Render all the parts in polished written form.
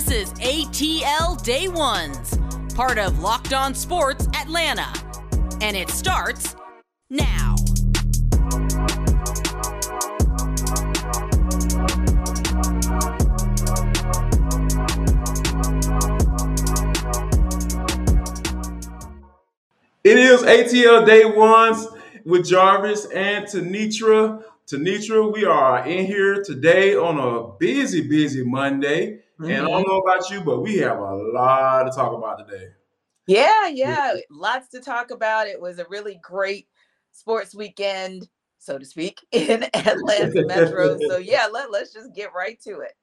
This is ATL Day Ones, part of Locked On Sports Atlanta. And it starts now. It is ATL Day Ones with Jarvis and Tanitra. Tanitra, we are in here today on a busy, busy Monday. Mm-hmm. And I don't know about you, but we have a lot to talk about today. Yeah. Lots to talk about. It was a really great sports weekend, so to speak, in Atlanta Metro. So yeah, let's just get right to it.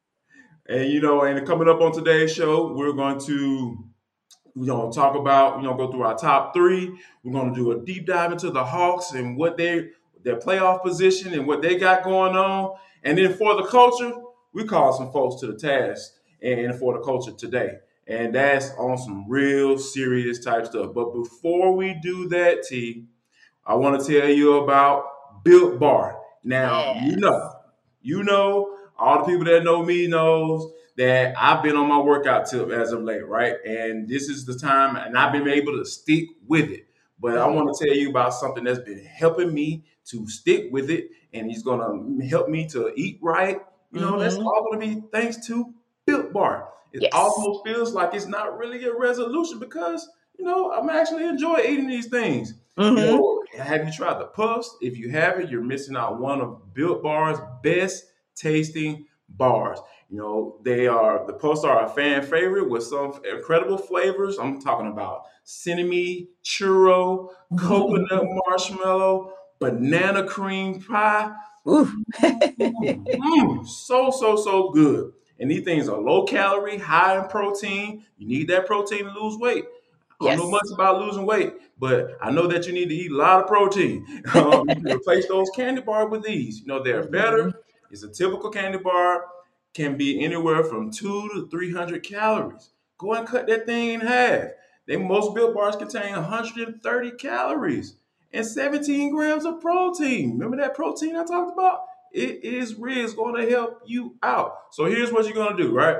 And you know, and coming up on today's show, we're going to talk about, go through our top three. We're going to do a deep dive into the Hawks and what their playoff position and what they got going on. And then for the culture, we call some folks to the task and for the culture today. And that's on some real serious type stuff. But before we do that, T, I want to tell you about Built Bar. Now, yes. You know, all the people that know me knows that I've been on my workout tip as of late, right? And this is the time, and I've been able to stick with it. But I want to tell you about something that's been helping me to stick with it, and it's going to help me to eat right. That's all going to be thanks to Built Bar. It almost feels like it's not really a resolution because, I'm actually enjoying eating these things. Mm-hmm. Have you tried the puffs? If you haven't, you're missing out one of Built Bar's best tasting bars. The puffs are a fan favorite with some incredible flavors. I'm talking about cinnamon, churro, coconut marshmallow, banana cream pie. So good. And these things are low calorie, high in protein. You need that protein to lose weight. I don't know much about losing weight, but I know that you need to eat a lot of protein. You can replace those candy bars with these. They're better. It's a typical candy bar. Can be anywhere from 200 to 300 calories. Go and cut that thing in half. Most Built Bars contain 130 calories and 17 grams of protein. Remember that protein I talked about? It is real. Going to help you out. So here's what you're going to do, right?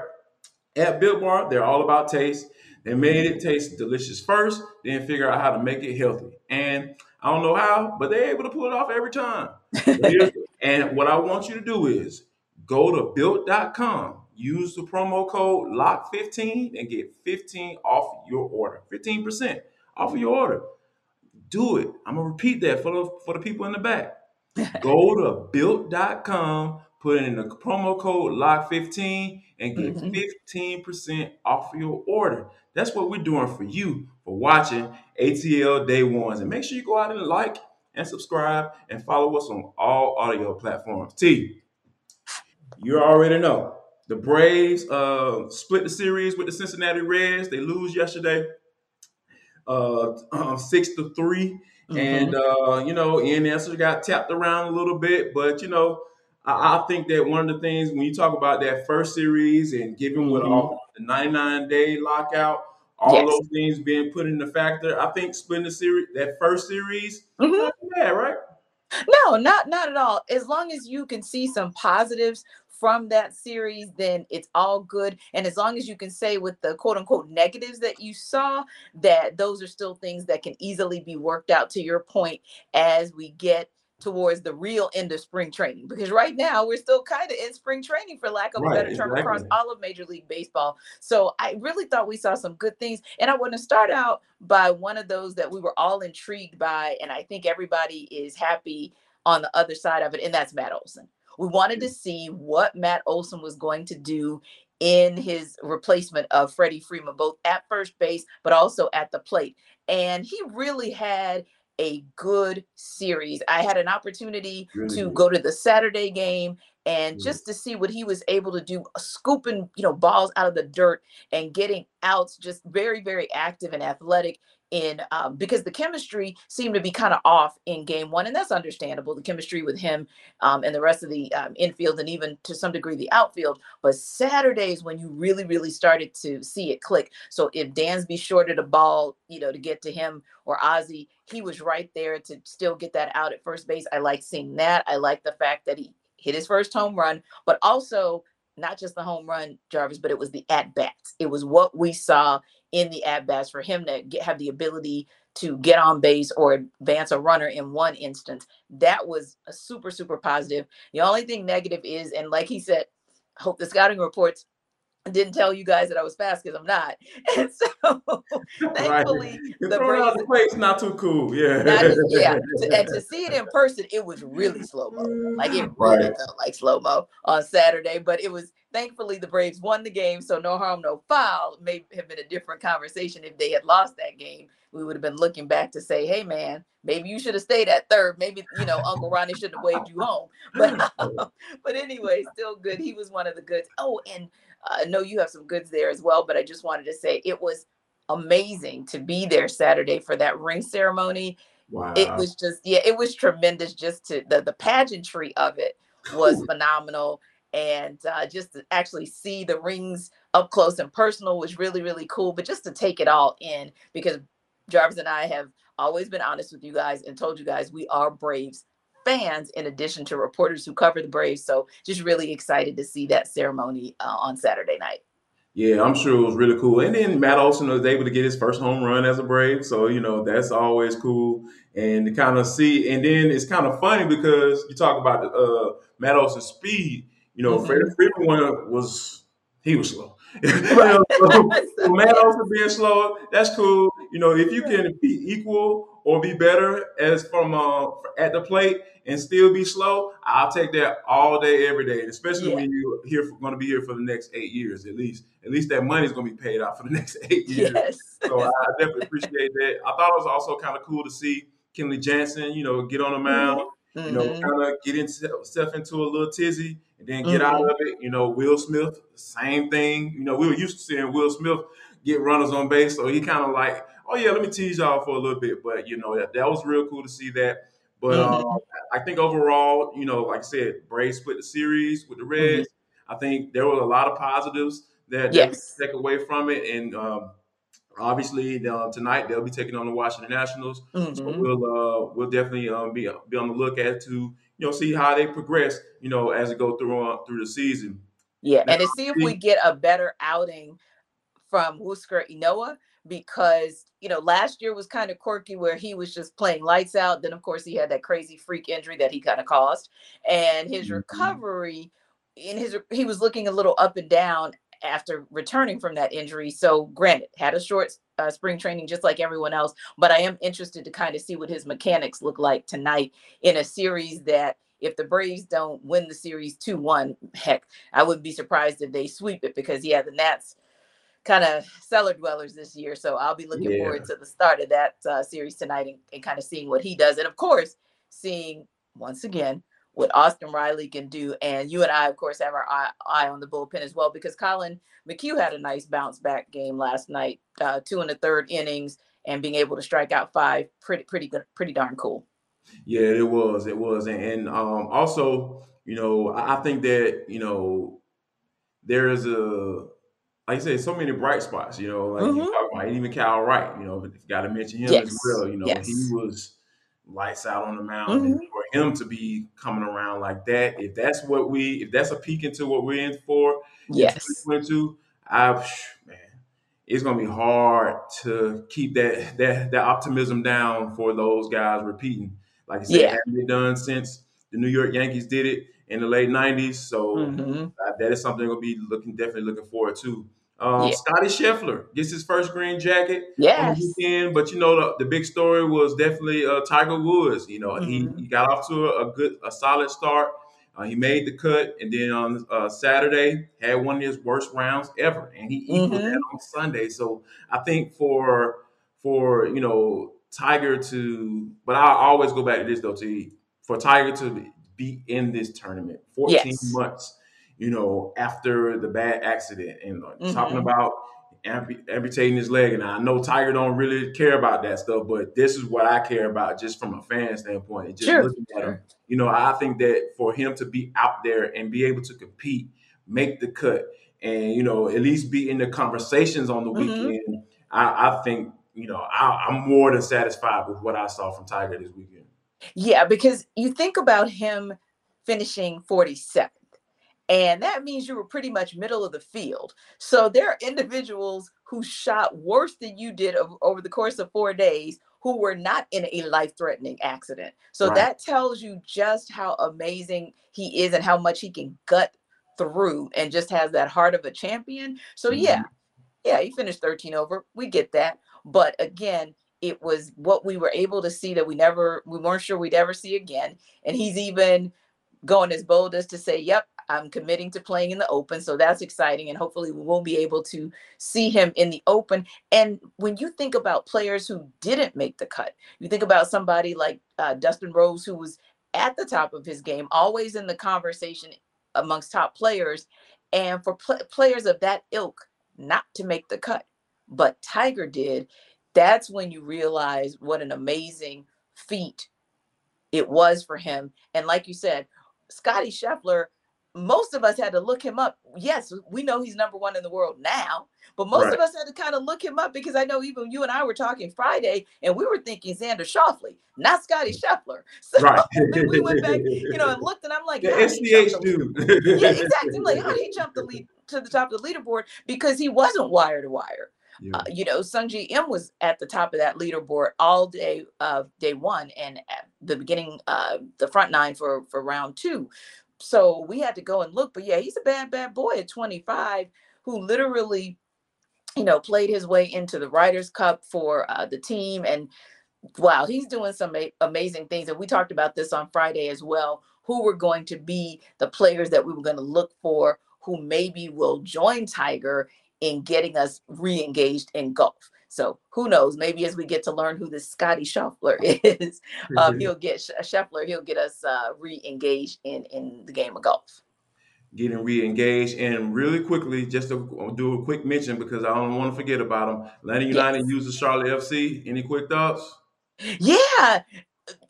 At Built Bar, they're all about taste. They made it taste delicious first, then figure out how to make it healthy. And I don't know how, but they're able to pull it off every time. And what I want you to do is go to built.com, use the promo code LOCK15 and get 15% off your order. 15% off of your order. Do it. I'm going to repeat that for the people in the back. Go to built.com, put in the promo code LOCK15 and get 15% off your order. That's what we're doing for you for watching ATL Day Ones. And make sure you go out and like and subscribe and follow us on all audio platforms. T, you already know the Braves split the series with the Cincinnati Reds. They lose yesterday, 6-3, and Ian Ansel got tapped around a little bit. But I think that one of the things when you talk about that first series and given with all the 99-day lockout, all those things being put in the factor, I think splitting the series, that first series, not bad, right? No, not at all. As long as you can see some positives from that series, then it's all good. And as long as you can say with the quote unquote negatives that you saw, that those are still things that can easily be worked out, to your point, as we get towards the real end of spring training, because right now we're still kind of in spring training, for lack of a better term, across all of Major League Baseball. So I really thought we saw some good things. And I want to start out by one of those that we were all intrigued by. And I think everybody is happy on the other side of it. And that's Matt Olson. We wanted to see what Matt Olson was going to do in his replacement of Freddie Freeman, both at first base, but also at the plate. And he really had a good series. I had an opportunity to go to the Saturday game and just to see what he was able to do, scooping, balls out of the dirt and getting outs, just very, very active and athletic because the chemistry seemed to be kind of off in game one. And that's understandable, the chemistry with him and the rest of the infield and even to some degree the outfield. But Saturday's when you really, really started to see it click. So if Dansby shorted a ball, to get to him or Ozzy, he was right there to still get that out at first base. I like seeing that. I like the fact that he hit his first home run, but also not just the home run, Jarvis, but it was the at-bats. It was what we saw in the at-bats for him to have the ability to get on base or advance a runner in one instance. That was a super, super positive. The only thing negative is, and like he said, I hope the scouting reports didn't tell you guys that I was fast, because I'm not. And so thankfully, the Braves, is not too cool. Yeah. And to see it in person, it was really slow-mo. Like it really felt like slow-mo on Saturday, but it was, thankfully the Braves won the game. So no harm, no foul. It may have been a different conversation. If they had lost that game, we would have been looking back to say, hey man, maybe you should have stayed at third. Maybe, you know, Uncle Ronnie shouldn't have waved you home, but anyway, still good. He was one of the goods. Oh, and I know you have some goods there as well, but I just wanted to say it was amazing to be there Saturday for that ring ceremony. Wow. It was just, yeah, it was tremendous. Just to the pageantry of it was phenomenal. And just to actually see the rings up close and personal was really, really cool. But just to take it all in, because Jarvis and I have always been honest with you guys and told you guys we are Braves fans in addition to reporters who cover the Braves. So just really excited to see that ceremony on Saturday night. Yeah, I'm sure it was really cool. And then Matt Olson was able to get his first home run as a Brave. So, you know, that's always cool. And to kind of see, and then it's kind of funny because you talk about Matt Olson's speed. You know, Freddie Freeman was slow. So Matt Olson being slow, that's cool. You know, if you can be equal or be better as from at the plate and still be slow, I'll take that all day, every day. And especially when you're going to be here for the next 8 years, at least. At least that money is going to be paid out for the next 8 years. Yes. So I definitely appreciate that. I thought it was also kind of cool to see Kenley Jansen, you know, get on the mound, you know, kind of get himself into a little tizzy and then get out of it. You know, Will Smith, same thing. You know, we were used to seeing Will Smith get runners on base, so he kind of like, oh, yeah, let me tease y'all for a little bit. But, you know, that was real cool to see that. But I think overall, you know, like I said, Braves split the series with the Reds. I think there were a lot of positives that they could take away from it. And obviously tonight they'll be taking on the Washington Nationals. So we'll definitely be on the lookout to, you know, see how they progress, you know, as it goes through the season. Yeah, now, and to see if we get a better outing from Huascar Ynoa, because, you know, last year was kind of quirky where he was just playing lights out. Then, of course, he had that crazy freak injury that he kind of caused. And his recovery, he was looking a little up and down after returning from that injury. So, granted, had a short spring training just like everyone else. But I am interested to kind of see what his mechanics look like tonight in a series that, if the Braves don't win the series 2-1, heck, I wouldn't be surprised if they sweep it, because he had the Nats kind of cellar dwellers this year. So I'll be looking forward to the start of that series tonight and kind of seeing what he does. And of course, seeing once again what Austin Riley can do. And you and I, of course, have our eye on the bullpen as well, because Colin McHugh had a nice bounce back game last night, 2 1/3 innings, and being able to strike out 5, pretty darn cool. Yeah, it was. It was. And also, you know, I think that, you know, there is like I said, so many bright spots, you know, like you talk about even Kyle Wright, you know, got to mention him as well. You know, he was lights out on the mound. And for him to be coming around like that, if that's what if that's a peek into what we're in for, man, it's going to be hard to keep that optimism down for those guys repeating. Like I said, haven't been done since the New York Yankees did it in the late 90s. So that is something we'll be definitely looking forward to. Scottie Scheffler gets his first green jacket on the weekend. But, you know, the big story was definitely Tiger Woods. You know, he got off to a solid start. He made the cut. And then on Saturday, had one of his worst rounds ever. And he equaled that on Sunday. So I think for you know, Tiger to – but I always go back to this, though, for Tiger to be in this tournament 14 months, you know, after the bad accident and talking about amputating his leg. And I know Tiger don't really care about that stuff, but this is what I care about just from a fan standpoint. And just looking at him, you know, I think that for him to be out there and be able to compete, make the cut, and, you know, at least be in the conversations on the weekend, I think, you know, I'm more than satisfied with what I saw from Tiger this weekend. Yeah, because you think about him finishing 47th And that means you were pretty much middle of the field. So there are individuals who shot worse than you did over the course of 4 days who were not in a life-threatening accident. So right. That tells you just how amazing he is and how much he can gut through and just has that heart of a champion. So mm-hmm. yeah, he finished 13 over. We get that. But again, it was what we were able to see that we weren't sure we'd ever see again. And he's even going as bold as to say, yep, I'm committing to playing in the Open. So that's exciting. And hopefully we will be able to see him in the Open. And when you think about players who didn't make the cut, you think about somebody like Dustin Rose, who was at the top of his game, always in the conversation amongst top players. And for players of that ilk not to make the cut, but Tiger did, that's when you realize what an amazing feat it was for him. And like you said, Scottie Scheffler, most of us had to look him up. Yes, we know he's number one in the world now, but most right. of us had to kind of look him up, because I know even you and I were talking Friday and we were thinking Xander Schauffele, not Scottie Scheffler. So right. we went back, and looked, and I'm like, the SDH dude. Yeah, exactly. I'm like, he jumped to the top of the leaderboard, because he wasn't wire to wire. Yeah. Sung Ji Im was at the top of that leaderboard all day of day one and at the beginning, the front nine for round two. So we had to go and look, but yeah, he's a bad boy at 25 who literally, played his way into the Ryder's Cup for the team. And wow, he's doing some amazing things. And we talked about this on Friday as well, who were going to be the players that we were going to look for who maybe will join Tiger in getting us re-engaged in golf. So who knows, maybe as we get to learn who this Scottie Scheffler is, he'll get us re-engaged in the game of golf. Getting re-engaged. And really quickly, just to do a quick mention, because I don't want to forget about him, Atlanta United yes. uses Charlotte FC. Any quick thoughts? Yeah.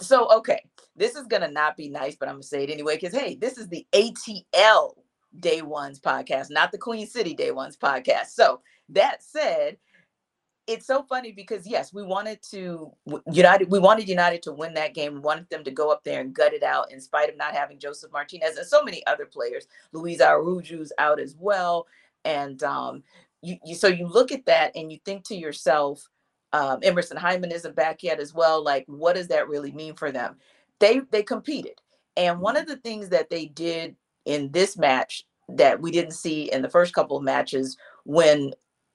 So, okay, this is going to not be nice, but I'm going to say it anyway, because, hey, this is the ATL Day Ones podcast, not the Queen City Day Ones podcast. So that said, it's so funny because, yes, we wanted United to win that game. We wanted them to go up there and gut it out in spite of not having Joseph Martinez and so many other players. Luis Araújo's out as well. And so you look at that and you think to yourself, Emerson Hyman isn't back yet as well. Like, what does that really mean for them? They competed. And one of the things that they did in this match that we didn't see in the first couple of matches when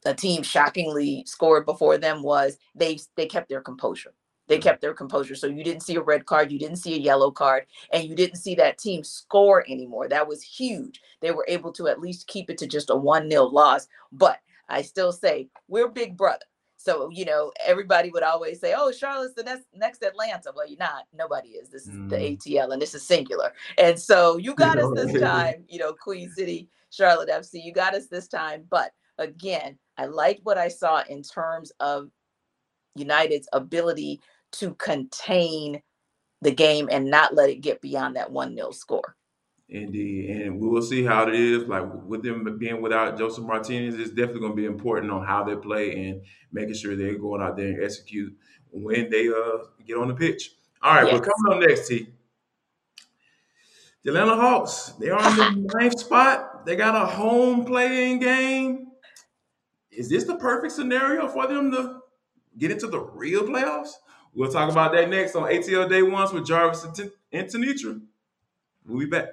a team shockingly scored before them was they kept their composure. They kept their composure. So you didn't see a red card, you didn't see a yellow card, and you didn't see that team score anymore. That was huge. They were able to at least keep it to just a 1-0 loss. But I still say we're big brother. So, everybody would always say, oh, Charlotte's the next Atlanta. Well, you're not. Nobody is. This is the ATL, and this is singular. And so you got us this time, Queen City, Charlotte FC, you got us this time. But again, I liked what I saw in terms of United's ability to contain the game and not let it get beyond that 1-0 score. Indeed. And we will see how it is. Like, with them being without Joseph Martinez, it's definitely going to be important on how they play and making sure they're going out there and execute when they get on the pitch. All right, yes. Well, coming up next, T. The Atlanta Hawks, they are in the 9th spot. They got a home play-in game. Is this the perfect scenario for them to get into the real playoffs? We'll talk about that next on ATL Day Ones with Jarvis and Tanitra. We'll be back.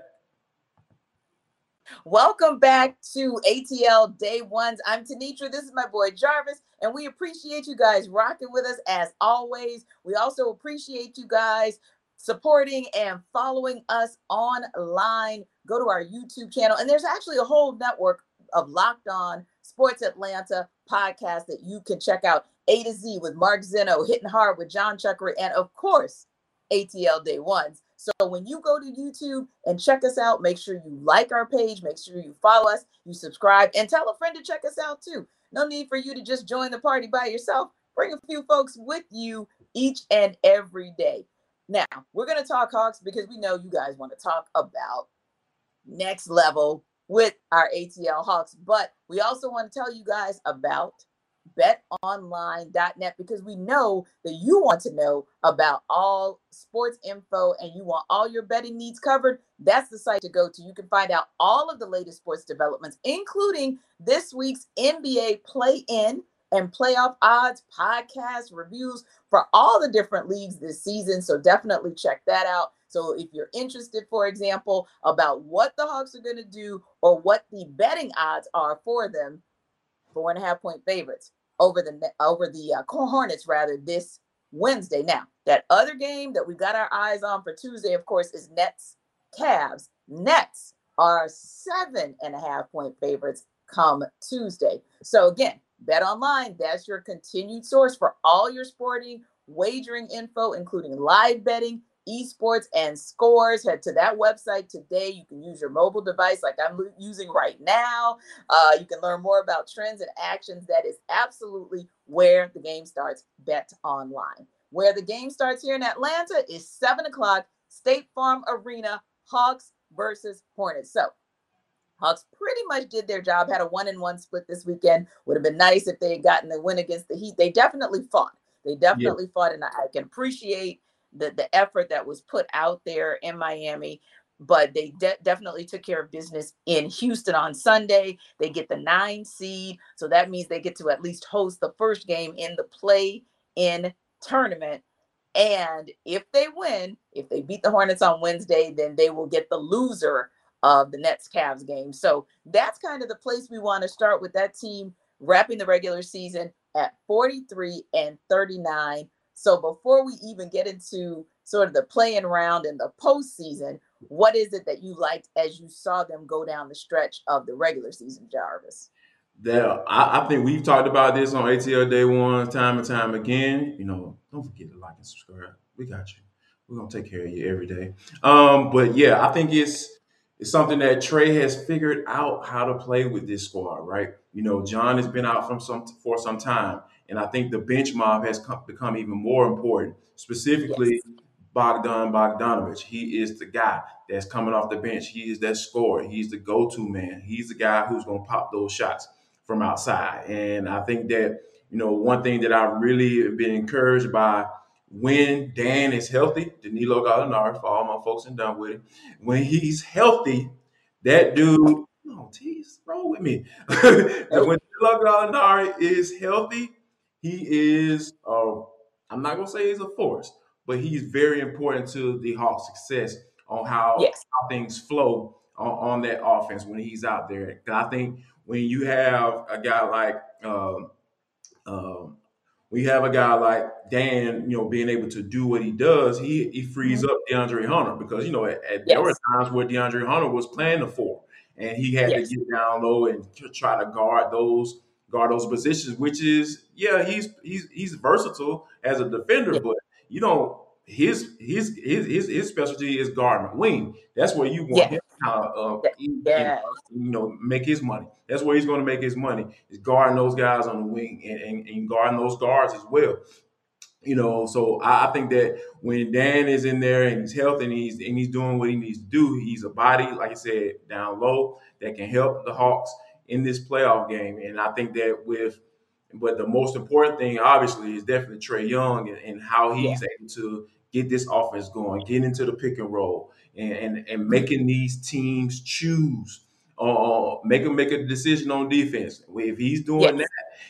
Welcome back to ATL Day Ones. I'm Tanitra. This is my boy Jarvis, and we appreciate you guys rocking with us as always. We also appreciate you guys supporting and following us online. Go to our YouTube channel, and there's actually a whole network of Locked On Sports Atlanta podcasts that you can check out. A to Z with Mark Zinno, Hitting Hard with John Chuckery, and of course, ATL Day Ones. So when you go to YouTube and check us out, make sure you like our page, make sure you follow us, you subscribe, and tell a friend to check us out too. No need for you to just join the party by yourself. Bring a few folks with you each and every day. Now, we're going to talk Hawks because we know you guys want to talk about next level with our ATL Hawks. But we also want to tell you guys about betonline.net, because we know that you want to know about all sports info and you want all your betting needs covered. That's the site to go to. You can find out all of the latest sports developments, including this week's NBA play-in and playoff odds, podcasts, reviews for all the different leagues this season. So definitely check that out. So if you're interested, for example, about what the Hawks are going to do or what the betting odds are for them, 4.5-point favorites over the Hornets rather this Wednesday. Now, that other game that we've got our eyes on for Tuesday, of course, is Nets-Cavs. Nets are 7.5-point favorites come Tuesday. So again, Bet Online, that's your continued source for all your sporting wagering info, including live betting, esports, and scores. Head to that website today. You can use your mobile device like I'm using right now. You can learn more about trends and actions. That is absolutely where the game starts, Bet Online. Where the game starts here in Atlanta is 7 o'clock, State Farm Arena, Hawks versus Hornets. So Hawks pretty much did their job, had a 1-1 split this weekend. Would have been nice if they had gotten the win against the Heat. They definitely fought. They definitely fought, and I can appreciate the effort that was put out there in Miami. But they definitely took care of business in Houston on Sunday. They get the 9 seed, so that means they get to at least host the first game in the play-in tournament. And if they win, if they beat the Hornets on Wednesday, then they will get the loser of the Nets-Cavs game. So that's kind of the place we want to start, with that team wrapping the regular season at 43-39. So before we even get into sort of the play-in round and the postseason, what is it that you liked as you saw them go down the stretch of the regular season, Jarvis? I think we've talked about this on ATL Day Ones time and time again. You know, don't forget to like and subscribe. We got you. We're going to take care of you every day. But yeah, I think it's something that Trae has figured out how to play with this squad, right? You know, John has been out for some time, and I think the bench mob has become even more important, specifically Bogdan Bogdanovic. He is the guy that's coming off the bench. He is that scorer. He's the go-to man. He's the guy who's going to pop those shots from outside. And I think that, you know, one thing that I've really been encouraged by, when Dan is healthy, Danilo Gallinari, for all my folks in Dunwoody, when he's healthy, that dude, roll with me. When Danilo Gallinari is healthy, he is, I'm not going to say he's a force, but he's very important to the Hawks' success on how things flow on that offense when he's out there. I think when you have a guy like Dan, you know, being able to do what he does, he frees up DeAndre Hunter, because, you know, there were times where DeAndre Hunter was playing the 4, and he had to get down low and try to guard those positions, which is, he's versatile as a defender, but you know, his specialty is guarding wing. That's where you want him to make his money. That's where he's going to make his money, is guarding those guys on the wing and guarding those guards as well. You know, so I think that when Dan is in there and he's healthy and he's doing what he needs to do, he's a body, like I said, down low that can help the Hawks in this playoff game. And I think that but the most important thing, obviously, is definitely Trae Young and how he's able to get this offense going, get into the pick and roll, and making these teams choose, make a decision on defense. If he's doing that,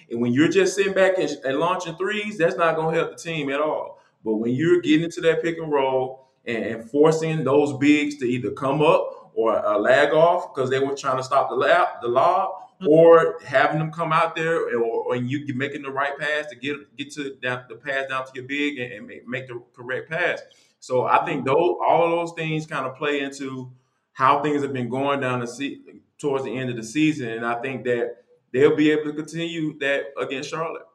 and when you're just sitting back and launching threes, that's not going to help the team at all. But when you're getting into that pick and roll and forcing those bigs to either come up or lag off because they were trying to stop the lob, or having them come out there, and you making the right pass to get to the pass down to your big and make the correct pass. So I think all of those things kind of play into how things have been going down towards the end of the season, and I think that they'll be able to continue that against Charlotte.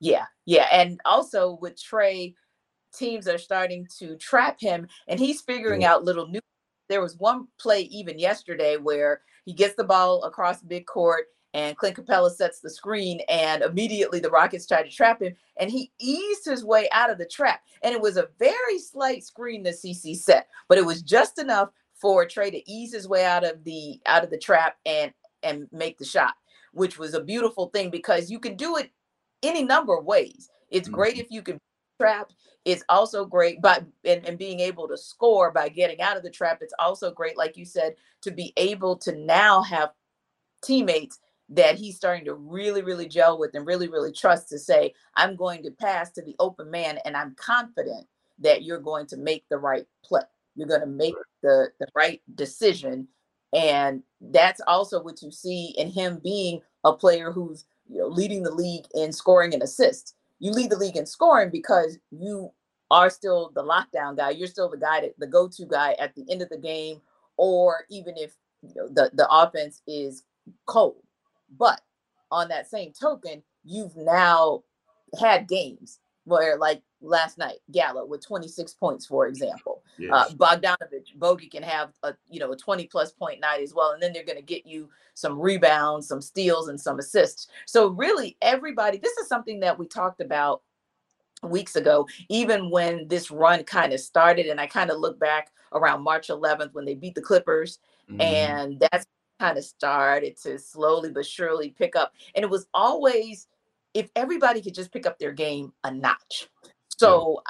Yeah, and also with Trae, teams are starting to trap him, and he's figuring out little new. There was one play even yesterday where he gets the ball across big court and Clint Capella sets the screen, and immediately the Rockets tried to trap him and he eased his way out of the trap. And it was a very slight screen that CC set, but it was just enough for Trae to ease his way out of the trap and make the shot. which was a beautiful thing because you can do it any number of ways. It's great if you can trap. It's also great by and being able to score by getting out of the trap. It's also great, like you said, to be able to now have teammates that he's starting to really, really gel with and really, really trust to say, I'm going to pass to the open man, and I'm confident that you're going to make the right play. You're going to make the right decision. And that's also what you see in him being a player who's, you know, leading the league in scoring and assists. You lead the league in scoring because you are still the lockdown guy. You're still the guy, the go-to guy at the end of the game, or even if, you know, the offense is cold. But on that same token, you've now had games where, like last night, Gallo with 26 points, for example. Yes. Bogdanovic, Bogey can have a 20-plus point night as well, and then they're going to get you some rebounds, some steals, and some assists. So really, everybody, this is something that we talked about weeks ago, even when this run kind of started, and I kind of look back around March 11th when they beat the Clippers, and that's kind of started to slowly but surely pick up. And it was always, if everybody could just pick up their game a notch. So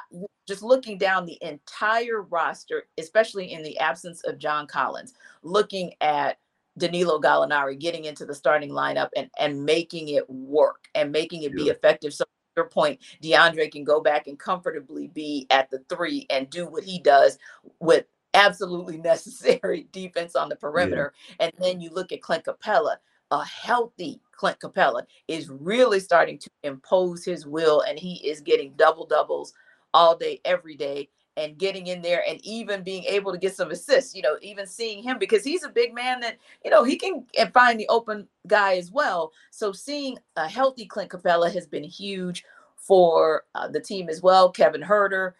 just looking down the entire roster, especially in the absence of John Collins, looking at Danilo Gallinari getting into the starting lineup and making it work and making it be effective. So your point, DeAndre can go back and comfortably be at the three and do what he does with absolutely necessary defense on the perimeter. Yeah. And then you look at Clint Capella. A healthy Clint Capella is really starting to impose his will, and he is getting double-doubles all day, every day, and getting in there and even being able to get some assists, you know, even seeing him, because he's a big man that, you know, he can find the open guy as well. So seeing a healthy Clint Capella has been huge for the team as well. Kevin Huerter,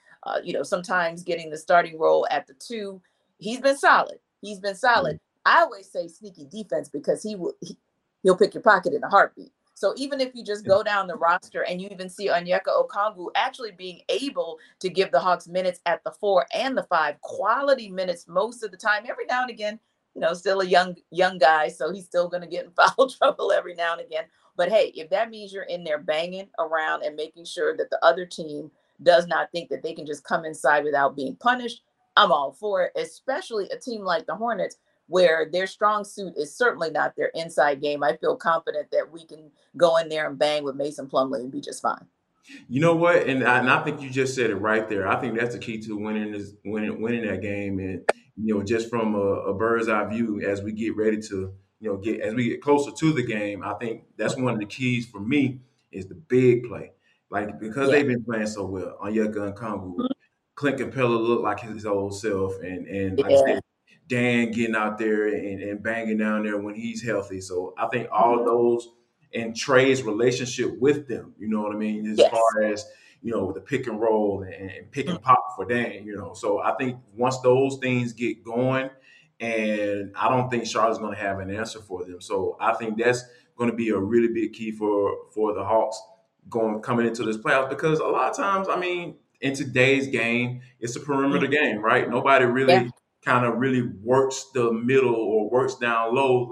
sometimes getting the starting role at the two. He's been solid. I always say sneaky defense because he'll pick your pocket in a heartbeat. So even if you just go down the roster and you even see Onyeka Okongwu actually being able to give the Hawks minutes at the 4 and the 5, quality minutes most of the time. Every now and again, you know, still a young guy, so he's still going to get in foul trouble every now and again. But hey, if that means you're in there banging around and making sure that the other team does not think that they can just come inside without being punished, I'm all for it, especially a team like the Hornets, where their strong suit is certainly not their inside game. I feel confident that we can go in there and bang with Mason Plumlee and be just fine. You know what? And I think you just said it right there. I think that's the key to winning that game. And, you know, just from a bird's eye view, as we get ready to, you know, as we get closer to the game, I think that's one of the keys for me is the big play. Like, because they've been playing so well, Onyeka Okongwu, Clint Capella looked like his old self. And like I said, Dan getting out there and banging down there when he's healthy. So I think all those and Trae's relationship with them, you know what I mean? As far as, you know, the pick and roll and pick and pop for Dan, you know. So I think once those things get going, and I don't think Charlotte's going to have an answer for them. So I think that's going to be a really big key for the Hawks coming into this playoffs, because a lot of times, I mean, in today's game, it's a perimeter game, right? Nobody really kind of really works the middle or works down low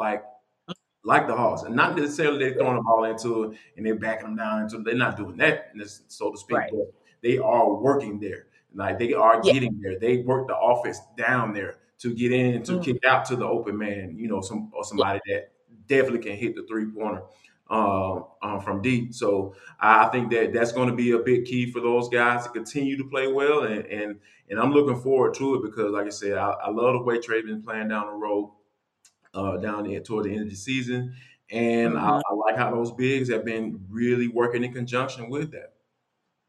like the Hawks. And not necessarily they're throwing the ball into it and they're backing them down into it. They're not doing that, so to speak. Right. But they are working there. Like, they are getting there. They work the offense down there to get in, to kick out to the open man, you know, somebody that definitely can hit the three-pointer from deep. So I think that's going to be a big key for those guys to continue to play well. And I'm looking forward to it because, like I said, I love the way Trae's been playing down the road, down there toward the end of the season. And I like how those bigs have been really working in conjunction with that.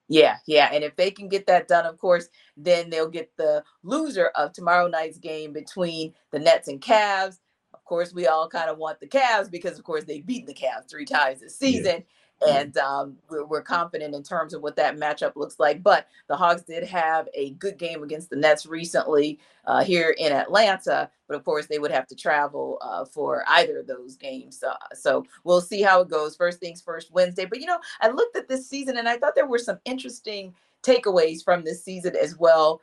Yeah. And if they can get that done, of course, then they'll get the loser of tomorrow night's game between the Nets and Cavs. Of course, we all kind of want the Cavs because, of course, they've beaten the Cavs 3 times this season. Yeah. And we're confident in terms of what that matchup looks like. But the Hawks did have a good game against the Nets recently here in Atlanta. But, of course, they would have to travel for either of those games. So we'll see how it goes. First things first, Wednesday. But, you know, I looked at this season and I thought there were some interesting takeaways from this season as well.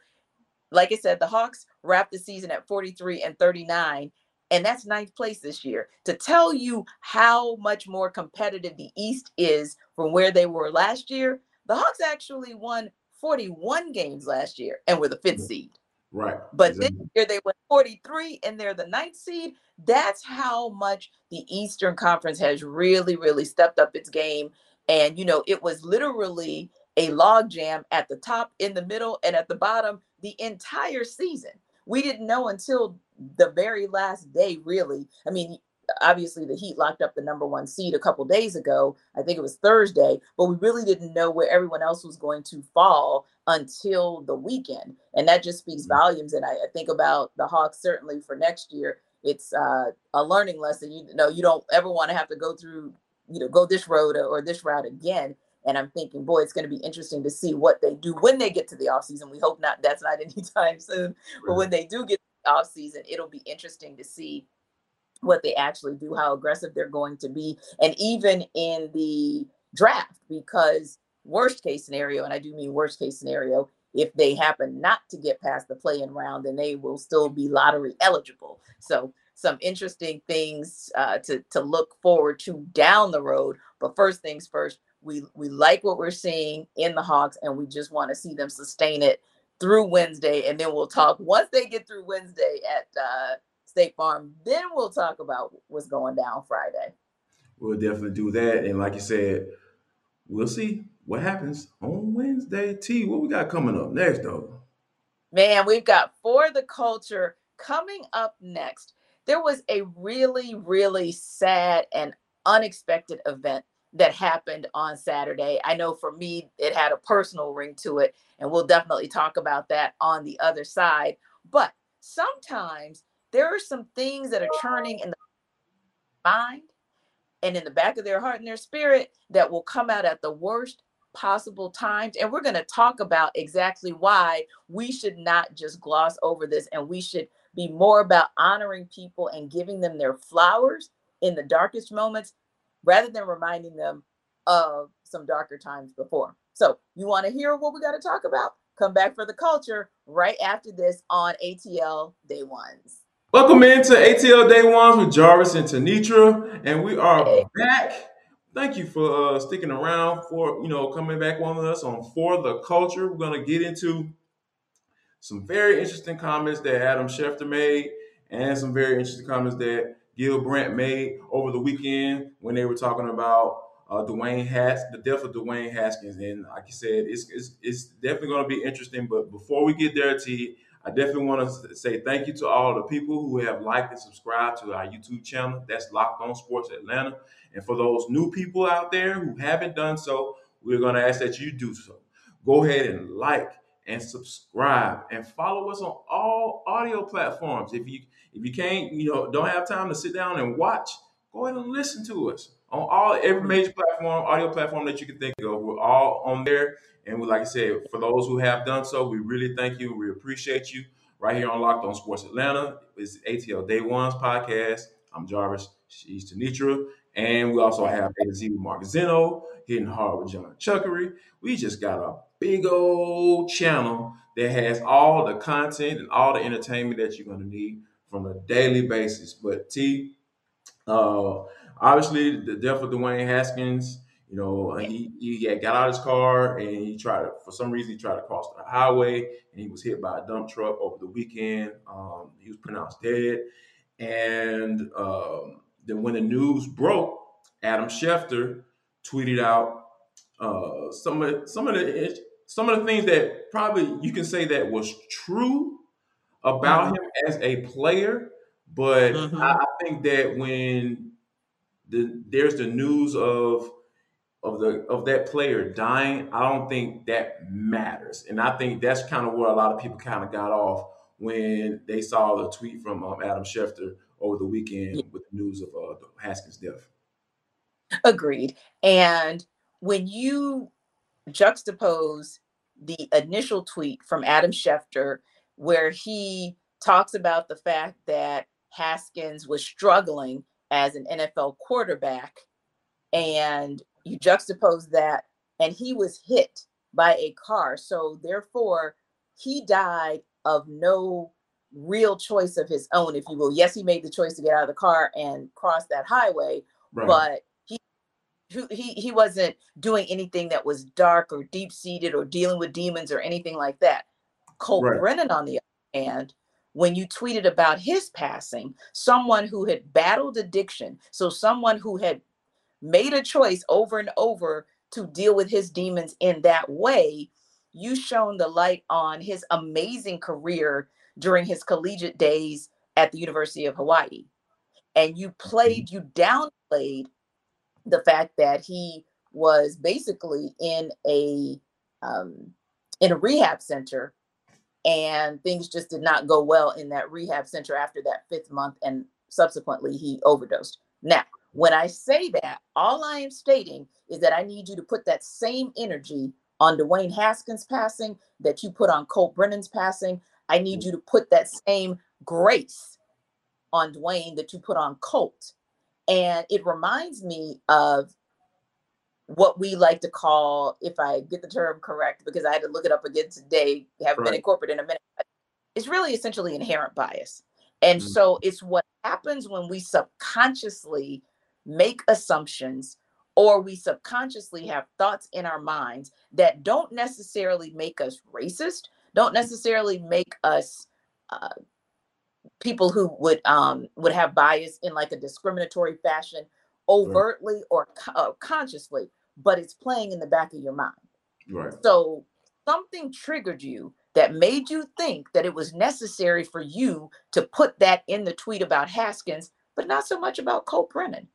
Like I said, the Hawks wrapped the season at 43-39. And that's ninth place this year. To tell you how much more competitive the East is from where they were last year, the Hawks actually won 41 games last year and were the fifth seed. Right. But exactly. This year they won 43 and they're the ninth seed. That's how much the Eastern Conference has really, really stepped up its game. And, you know, it was literally a logjam at the top, in the middle, and at the bottom the entire season. We didn't know until the very last day, really. I mean, obviously the Heat locked up the number one seed a couple days ago. I think it was Thursday, but we really didn't know where everyone else was going to fall until the weekend. And that just speaks volumes. And I think about the Hawks, certainly for next year, it's a learning lesson. You know, you don't ever want to have to go through, you know, go this road or this route again. And I'm thinking, boy, it's going to be interesting to see what they do when they get to the offseason. We hope not. That's not anytime soon. But when they do get to the offseason, it'll be interesting to see what they actually do, how aggressive they're going to be. And even in the draft, because worst case scenario, and I do mean worst case scenario, if they happen not to get past the play-in round, then they will still be lottery eligible. So some interesting things to look forward to down the road. But first things first, we like what we're seeing in the Hawks, and we just want to see them sustain it through Wednesday. And then we'll talk once they get through Wednesday at State Farm. Then we'll talk about what's going down Friday. We'll definitely do that. And like you said, we'll see what happens on Wednesday. T, what we got coming up next, though? Man, we've got For the Culture coming up next. There was a really, really sad and unexpected event that happened on Saturday. I know for me, it had a personal ring to it, and we'll definitely talk about that on the other side. But sometimes there are some things that are churning in the mind and in the back of their heart and their spirit that will come out at the worst possible times. And we're going to talk about exactly why we should not just gloss over this, and we should be more about honoring people and giving them their flowers in the darkest moments, rather than reminding them of some darker times before. So you want to hear what we got to talk about? Come back For the Culture right after this on ATL Day Ones. Welcome into ATL Day Ones with Jarvis and Tanitra, and we are back. Thank you for sticking around, for, you know, coming back on with us on For the Culture. We're going to get into some very interesting comments that Adam Schefter made and some very interesting comments that Gil Brandt made over the weekend when they were talking about the death of Dwayne Haskins. And like you said, it's definitely going to be interesting. But before we get there, T, I definitely want to say thank you to all the people who have liked and subscribed to our YouTube channel. That's Locked On Sports Atlanta. And for those new people out there who haven't done so, we're going to ask that you do so. Go ahead and like and subscribe and follow us on all audio platforms. If you can't, you know, don't have time to sit down and watch, go ahead and listen to us on every major platform, audio platform that you can think of. We're all on there. And like I said, for those who have done so, we really thank you. We appreciate you right here on Locked On Sports Atlanta. It's ATL Day Ones podcast. I'm Jarvis. She's Tanitra. And we also have A to Z with Mark Zinno, Hitting Hard with John Chuckery. We just got a big old channel that has all the content and all the entertainment that you're going to need from a daily basis. But T, obviously the death of Dwayne Haskins, you know, he got out of his car and he tried to cross the highway, and he was hit by a dump truck over the weekend. He was pronounced dead. And then when the news broke, Adam Schefter tweeted out some of the things that probably you can say that was true about him as a player, but I think that when there's the news of that player dying, I don't think that matters, and I think that's kind of where a lot of people kind of got off when they saw the tweet from Adam Schefter over the weekend with the news of Haskins' death. Agreed. And when you juxtapose the initial tweet from Adam Schefter, where he talks about the fact that Haskins was struggling as an NFL quarterback, and you juxtapose that, and he was hit by a car. So therefore, he died of no real choice of his own, if you will. Yes, he made the choice to get out of the car and cross that highway, right. But he wasn't doing anything that was dark or deep-seated or dealing with demons or anything like that. Colt right. Brennan, on the other hand, when you tweeted about his passing, someone who had battled addiction, so someone who had made a choice over and over to deal with his demons in that way, you shone the light on his amazing career during his collegiate days at the University of Hawaii. And you downplayed the fact that he was basically in a rehab center, and things just did not go well in that rehab center after that fifth month, and subsequently he overdosed. Now, when I say that, all I am stating is that I need you to put that same energy on Dwayne Haskins' passing that you put on Colt Brennan's passing. I need you to put that same grace on Dwayne that you put on Colt. And it reminds me of what we like to call, if I get the term correct, because I had to look it up again today, haven't right. been incorporated in a minute, it's really essentially inherent bias. And mm-hmm. so it's what happens when we subconsciously make assumptions, or we subconsciously have thoughts in our minds that don't necessarily make us racist, don't necessarily make us people who would have bias in like a discriminatory fashion, overtly right. or consciously, but it's playing in the back of your mind. Right. So something triggered you that made you think that it was necessary for you to put that in the tweet about Haskins, but not so much about Colt Brennan.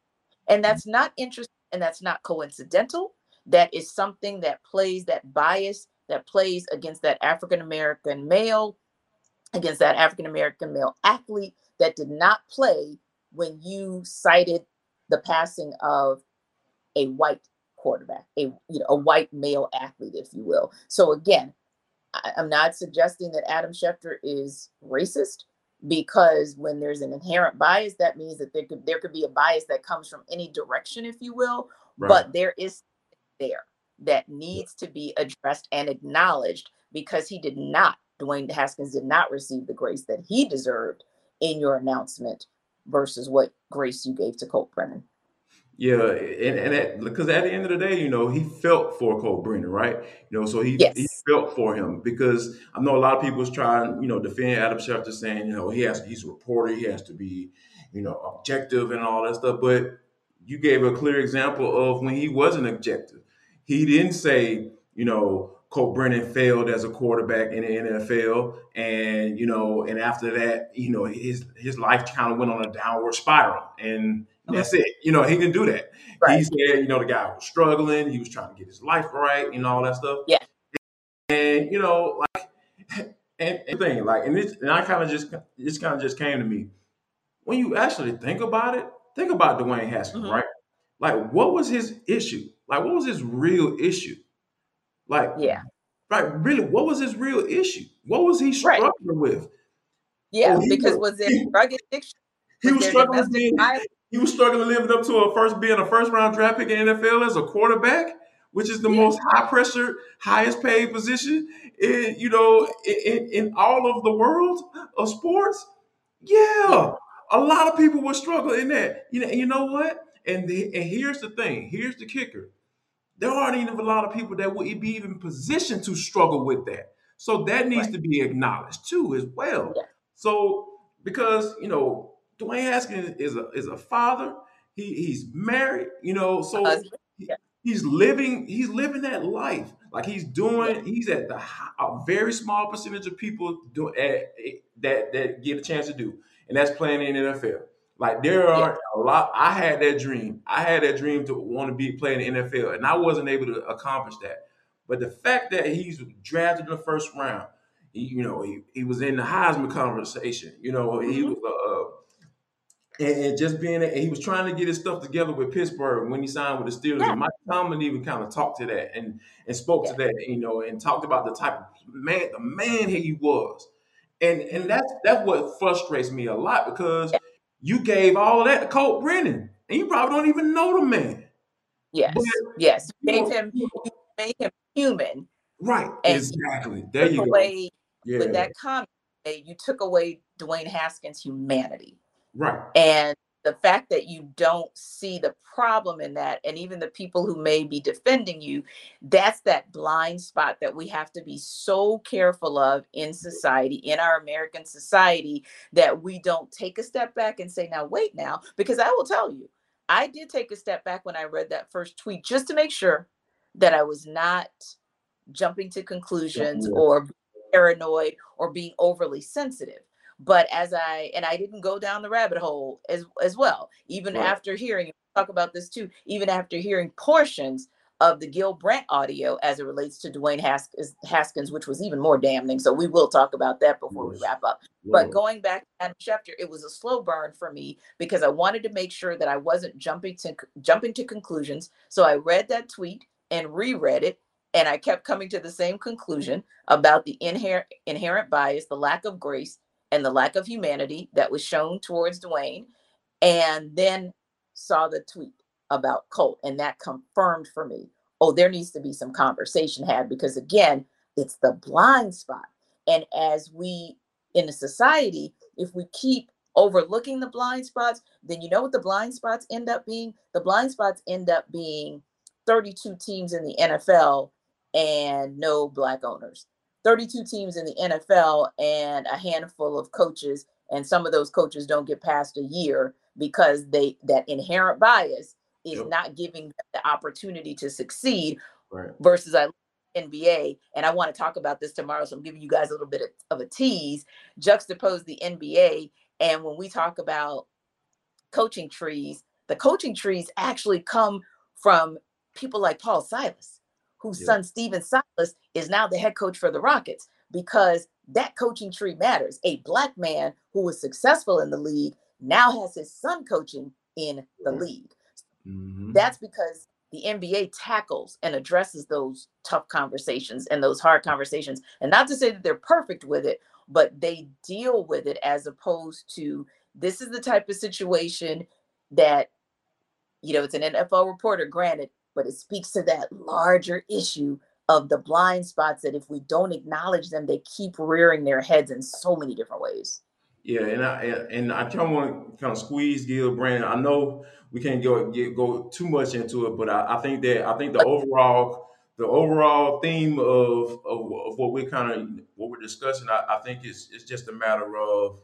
And that's not interesting, and that's not coincidental. That is something that plays, that bias that plays against that African-American male, against that African-American male athlete, that did not play when you cited the passing of a white quarterback, a white male athlete, if you will. So again, I'm not suggesting that Adam Schefter is racist, because when there's an inherent bias, that means that there could be a bias that comes from any direction, if you will, right. But there is there that needs to be addressed and acknowledged, because Dwayne Haskins did not receive the grace that he deserved in your announcement versus what grace you gave to Colt Brennan. Yeah, and because at the end of the day, he felt for Colt Brennan, right? So he felt for him, because I know a lot of people is trying, defend Adam Schefter, saying, he's a reporter, he has to be, objective and all that stuff. But you gave a clear example of when he wasn't objective. He didn't say, Colt Brennan failed as a quarterback in the NFL, and and after that, his life kind of went on a downward spiral, and that's it. He didn't do that. Right. He said, the guy was struggling, he was trying to get his life right, and all that stuff. Yeah, and and I kind of just came to me when you actually think about it. Think about Dwayne Haskins, mm-hmm. right? Like, what was his issue? Like, what was his real issue? Like, yeah, right. Really, what was his real issue? What was he struggling right. with? Yeah, because was it drug addiction? He was struggling living up to being a first round draft pick in the NFL as a quarterback, which is the most high pressure, highest paid position in in all of the world of sports. Yeah, a lot of people were struggling in that. You know what? And here's the thing. Here's the kicker. There aren't even a lot of people that would be even positioned to struggle with that. So that needs right. to be acknowledged too, as well. Yeah. So because, Dwayne Haskins is a father. He's married, so he's living that life. Like he's at a very small percentage of people that get a chance to do. And that's playing in the NFL. Like there are a lot. I had that dream. To want to be playing in the NFL, and I wasn't able to accomplish that. But the fact that he's drafted in the first round, he was in the Heisman conversation. He was and just being he was trying to get his stuff together with Pittsburgh when he signed with the Steelers. Yeah. And Mike Tomlin even kind of talked to that and spoke to that, and talked about the type of man he was. And that's what frustrates me a lot, because. You gave all of that to Colt Brennan, and you probably don't even know the man. Yes, yes. You made him human. Right, exactly. There you go. With that comment, you took away Dwayne Haskins' humanity. Right. And the fact that you don't see the problem in that, and even the people who may be defending you, that's that blind spot that we have to be so careful of in society, in our American society, that we don't take a step back and say, now, wait now, because I will tell you, I did take a step back when I read that first tweet just to make sure that I was not jumping to conclusions or paranoid or being overly sensitive. But as I didn't go down the rabbit hole as well, even after hearing, talk about this too, even after hearing portions of the Gil Brandt audio as it relates to Dwayne Haskins, which was even more damning. So we will talk about that before we wrap up. But going back to Adam Schefter, it was a slow burn for me because I wanted to make sure that I wasn't jumping to conclusions. So I read that tweet and reread it. And I kept coming to the same conclusion about the inherent bias, the lack of grace, and the lack of humanity that was shown towards Dwayne, and then saw the tweet about Colt. And that confirmed for me, oh, there needs to be some conversation had, because again, it's the blind spot. And as we, in a society, if we keep overlooking the blind spots, then you know what the blind spots end up being? The blind spots end up being 32 teams in the NFL and no Black owners. 32 teams in the NFL and a handful of coaches, and some of those coaches don't get past a year because that inherent bias is not giving them the opportunity to succeed. Right. Versus I NBA, and I want to talk about this tomorrow, so I'm giving you guys a little bit of a tease. Juxtapose the NBA, and when we talk about coaching trees, the coaching trees actually come from people like Paul Silas, whose son Steven Silas is now the head coach for the Rockets, because that coaching tree matters. A Black man who was successful in the league now has his son coaching in the league. Mm-hmm. That's because the NBA tackles and addresses those tough conversations and those hard conversations. And not to say that they're perfect with it, but they deal with it, as opposed to, this is the type of situation that, you know, it's an NFL reporter, granted, but it speaks to that larger issue of the blind spots that if we don't acknowledge them, they keep rearing their heads in so many different ways. Yeah, and I kind of want to kind of squeeze Gil Brandt. I know we can't go too much into it, but I think the overall theme of what we're discussing, I think it's just a matter of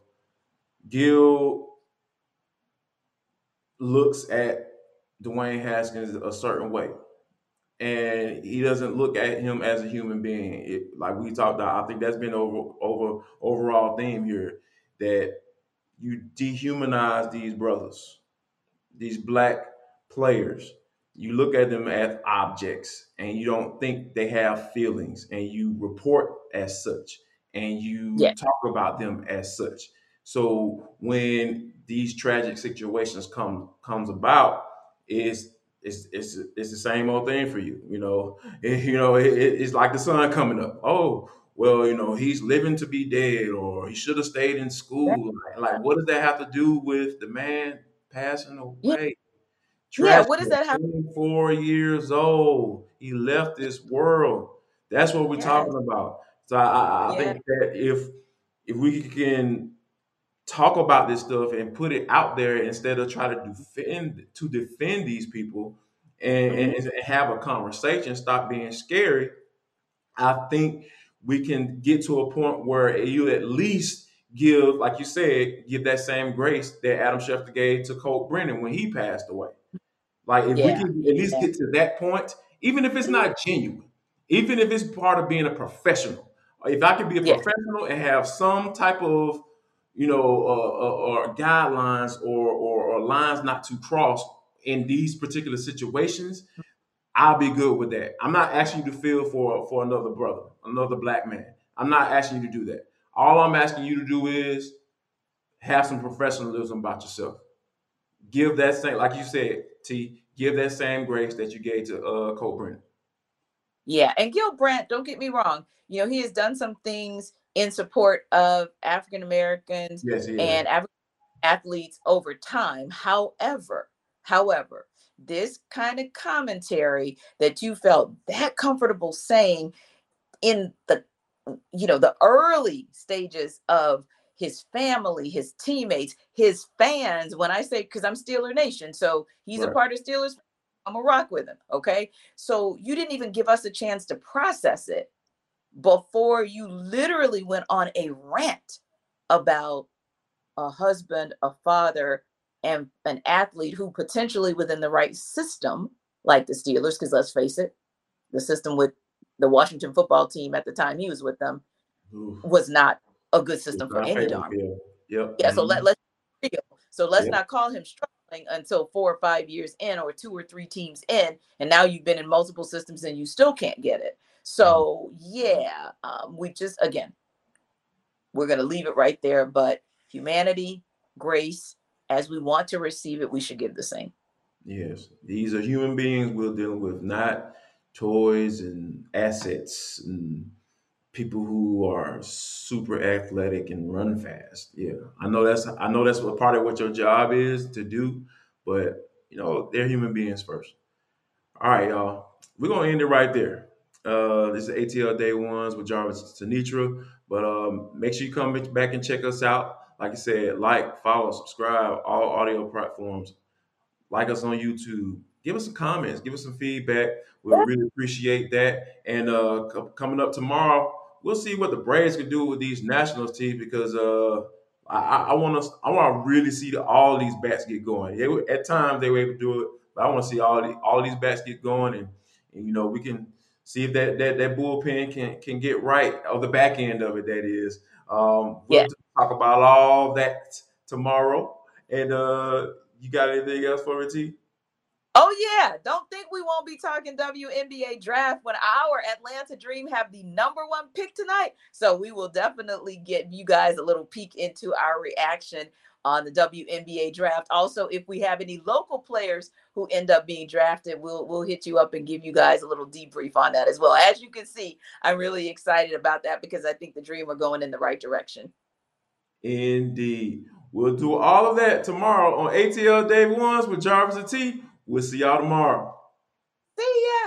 Gil looks at Dwayne Haskins a certain way, and he doesn't look at him as a human being. Like we talked about, I think that's been overall theme here, that you dehumanize these brothers, these Black players. You look at them as objects, and you don't think they have feelings, and you report as such, and you talk about them as such. So when these tragic situations comes about, it's the same old thing for you, you know. It's like the sun coming up. Oh, well, you know, he's living to be dead, or he should have stayed in school. Like, what does that have to do with the man passing away? Yeah, what does that have? 24 years old, he left this world. That's what we're talking about. So I think that if we can talk about this stuff and put it out there instead of try to defend these people and have a conversation, stop being scary, I think we can get to a point where you at least give, like you said, give that same grace that Adam Schefter gave to Colt Brennan when he passed away. Like, if we can at least get to that point, even if it's not genuine, even if it's part of being a professional. If I can be a professional and have some type of, you know, or guidelines or lines not to cross in these particular situations, I'll be good with that. I'm not asking you to feel for another brother, another Black man. I'm not asking you to do that. All I'm asking you to do is have some professionalism about yourself. Give that same, like you said, T, give that same grace that you gave to Colt Brennan. Yeah, and Gil Brandt, don't get me wrong, you know, he has done some things in support of African Americans and African athletes over time. However, this kind of commentary that you felt that comfortable saying in the you know, the early stages of his family, his teammates, his fans, when I say, because I'm Steeler Nation, so he's right. a part of Steelers, I'm a rock with him, okay? So you didn't even give us a chance to process it before you literally went on a rant about a husband, a father, and an athlete who potentially within the right system, like the Steelers, because let's face it, the system with the Washington football team at the time he was with them was not a good system for any darn. Yep. Yeah, so let's yep. not call him struggling until 4 or 5 years in or 2 or 3 teams in, and now you've been in multiple systems and you still can't get it. So, yeah, we just, again, we're going to leave it right there. But humanity, grace, as we want to receive it, we should give the same. Yes. These are human beings we're dealing with, not toys and assets and people who are super athletic and run fast. Yeah. I know that's what part of what your job is to do, but you know, they're human beings first. All right, y'all. We're going to end it right there. This is ATL Day Ones with Jarvis Sinitra, but make sure you come back and check us out. Like I said, like, follow, subscribe, all audio platforms. Like us on YouTube. Give us some comments. Give us some feedback. We'll really appreciate that. And coming up tomorrow, we'll see what the Braves can do with these Nationals teams, because I want to really see all these bats get going. At times they were able to do it, but I want to see all these bats get going, and you know, we can see if that bullpen can get right, or the back end of it, that is. We'll talk about all that tomorrow. And you got anything else for me, T? Oh, yeah. Don't think we won't be talking WNBA draft when our Atlanta Dream have the #1 pick tonight. So we will definitely get you guys a little peek into our reaction on the WNBA draft. Also, if we have any local players who end up being drafted, we'll hit you up and give you guys a little debrief on that as well. As you can see, I'm really excited about that because I think the Dream are going in the right direction. Indeed. We'll do all of that tomorrow on ATL Day Ones with Jarvis and T. We'll see y'all tomorrow. See ya.